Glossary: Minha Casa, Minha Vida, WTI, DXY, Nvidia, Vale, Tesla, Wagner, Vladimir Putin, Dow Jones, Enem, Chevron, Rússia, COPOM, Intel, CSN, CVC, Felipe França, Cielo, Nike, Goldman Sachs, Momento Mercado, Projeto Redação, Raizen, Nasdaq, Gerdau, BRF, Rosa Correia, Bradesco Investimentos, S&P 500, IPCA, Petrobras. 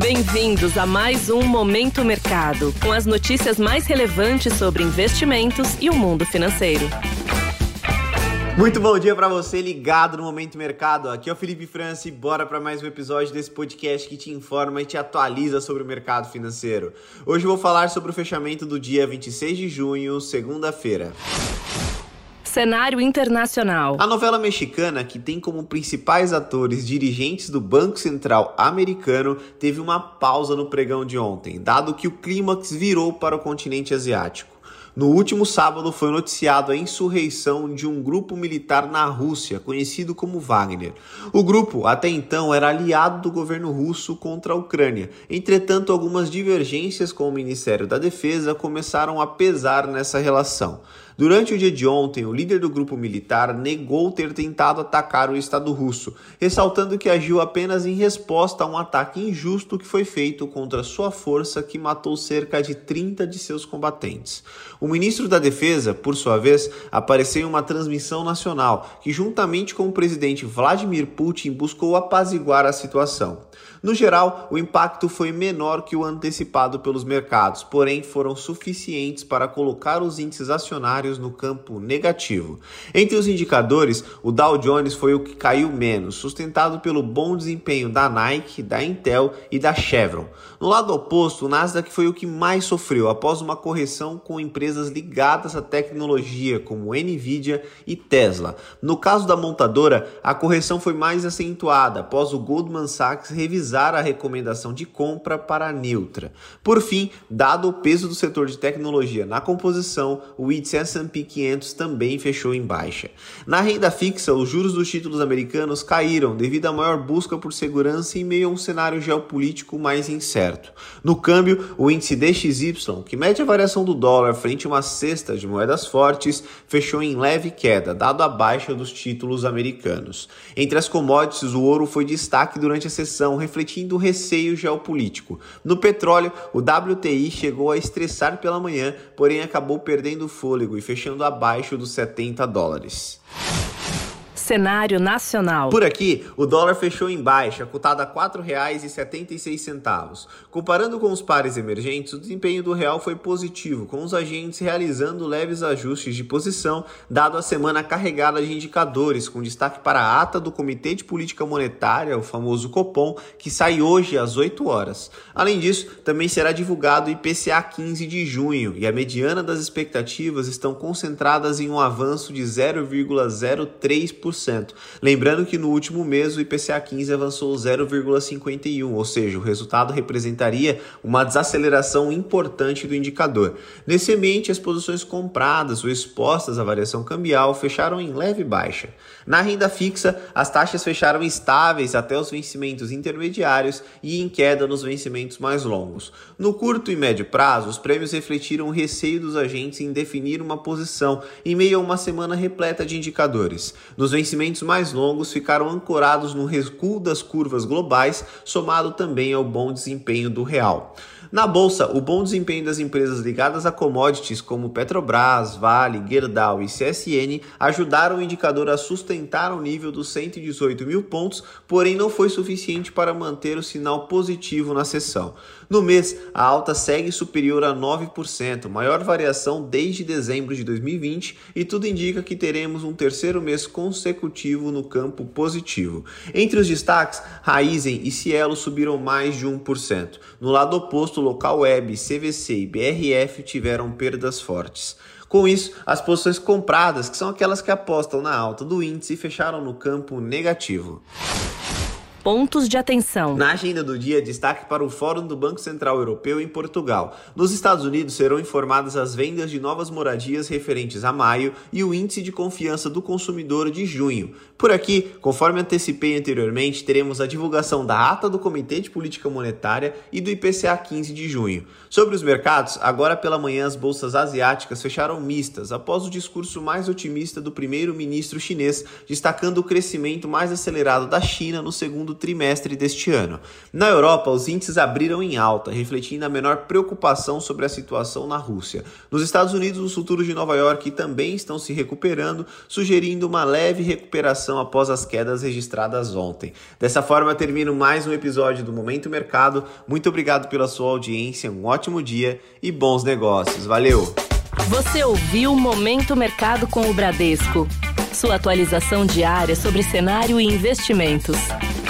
Bem-vindos a mais um Momento Mercado, com as notícias mais relevantes sobre investimentos e o mundo financeiro. Muito bom dia para você ligado no Momento Mercado. Aqui é o Felipe França e bora para mais um episódio desse podcast que te informa e te atualiza sobre o mercado financeiro. Hoje eu vou falar sobre o fechamento do dia 26 de junho, segunda-feira. Cenário internacional. A novela mexicana, que tem como principais atores dirigentes do Banco Central americano, teve uma pausa no pregão de ontem, dado que o clímax virou para o continente asiático. No último sábado foi noticiado a insurreição de um grupo militar na Rússia, conhecido como Wagner. O grupo, até então, era aliado do governo russo contra a Ucrânia. Entretanto, algumas divergências com o Ministério da Defesa começaram a pesar nessa relação. Durante o dia de ontem, o líder do grupo militar negou ter tentado atacar o Estado russo, ressaltando que agiu apenas em resposta a um ataque injusto que foi feito contra sua força, que matou cerca de 30 de seus combatentes. O ministro da Defesa, por sua vez, apareceu em uma transmissão nacional, que juntamente com o presidente Vladimir Putin buscou apaziguar a situação. No geral, o impacto foi menor que o antecipado pelos mercados, porém foram suficientes para colocar os índices acionários no campo negativo. Entre os indicadores, o Dow Jones foi o que caiu menos, sustentado pelo bom desempenho da Nike, da Intel e da Chevron. No lado oposto, o Nasdaq foi o que mais sofreu, após uma correção com empresas ligadas à tecnologia, como Nvidia e Tesla. No caso da montadora, a correção foi mais acentuada, após o Goldman Sachs revisar a recomendação de compra para neutra. Por fim, dado o peso do setor de tecnologia na composição, o índice S&P 500 também fechou em baixa. Na renda fixa, os juros dos títulos americanos caíram devido à maior busca por segurança em meio a um cenário geopolítico mais incerto. No câmbio, o índice DXY, que mede a variação do dólar frente a uma cesta de moedas fortes, fechou em leve queda, dado a baixa dos títulos americanos. Entre as commodities, o ouro foi destaque durante a sessão, refletindo o receio geopolítico. No petróleo, o WTI chegou a estressar pela manhã, porém acabou perdendo fôlego e fechando abaixo dos 70 dólares. Cenário nacional. Por aqui, o dólar fechou em baixa, cotado a R$ 4,76. Comparando com os pares emergentes, o desempenho do real foi positivo, com os agentes realizando leves ajustes de posição, dado a semana carregada de indicadores, com destaque para a ata do Comitê de Política Monetária, o famoso COPOM, que sai hoje às 8 horas. Além disso, também será divulgado o IPCA 15 de junho, e a mediana das expectativas estão concentradas em um avanço de 0,03%. Lembrando que no último mês o IPCA 15 avançou 0,51, ou seja, o resultado representaria uma desaceleração importante do indicador. Nesse ambiente, as posições compradas ou expostas à variação cambial fecharam em leve baixa. Na renda fixa, as taxas fecharam estáveis até os vencimentos intermediários e em queda nos vencimentos mais longos. No curto e médio prazo, os prêmios refletiram o receio dos agentes em definir uma posição em meio a uma semana repleta de indicadores. Nos vencimentos mais longos ficaram ancorados no recuo das curvas globais, somado também ao bom desempenho do real. Na bolsa, o bom desempenho das empresas ligadas a commodities como Petrobras, Vale, Gerdau e CSN ajudaram o indicador a sustentar o nível dos 118 mil pontos, porém não foi suficiente para manter o sinal positivo na sessão. No mês, a alta segue superior a 9%, maior variação desde dezembro de 2020, e tudo indica que teremos um terceiro mês consecutivo no campo positivo. Entre os destaques, Raizen e Cielo subiram mais de 1%. No lado oposto, local web, CVC e BRF tiveram perdas fortes. Com isso, as posições compradas, que são aquelas que apostam na alta do índice, fecharam no campo negativo. Pontos de atenção. Na agenda do dia, destaque para o Fórum do Banco Central Europeu em Portugal. Nos Estados Unidos, serão informadas as vendas de novas moradias referentes a maio e o índice de confiança do consumidor de junho. Por aqui, conforme antecipei anteriormente, teremos a divulgação da ata do Comitê de Política Monetária e do IPCA 15 de junho. Sobre os mercados, agora pela manhã as bolsas asiáticas fecharam mistas após o discurso mais otimista do primeiro-ministro chinês, destacando o crescimento mais acelerado da China no segundo segundo trimestre deste ano. Na Europa, os índices abriram em alta, refletindo a menor preocupação sobre a situação na Rússia. Nos Estados Unidos, os futuros de Nova York também estão se recuperando, sugerindo uma leve recuperação após as quedas registradas ontem. Dessa forma, termino mais um episódio do Momento Mercado. Muito obrigado pela sua audiência, um ótimo dia e bons negócios. Valeu! Você ouviu o Momento Mercado com o Bradesco. Sua atualização diária sobre cenário e investimentos.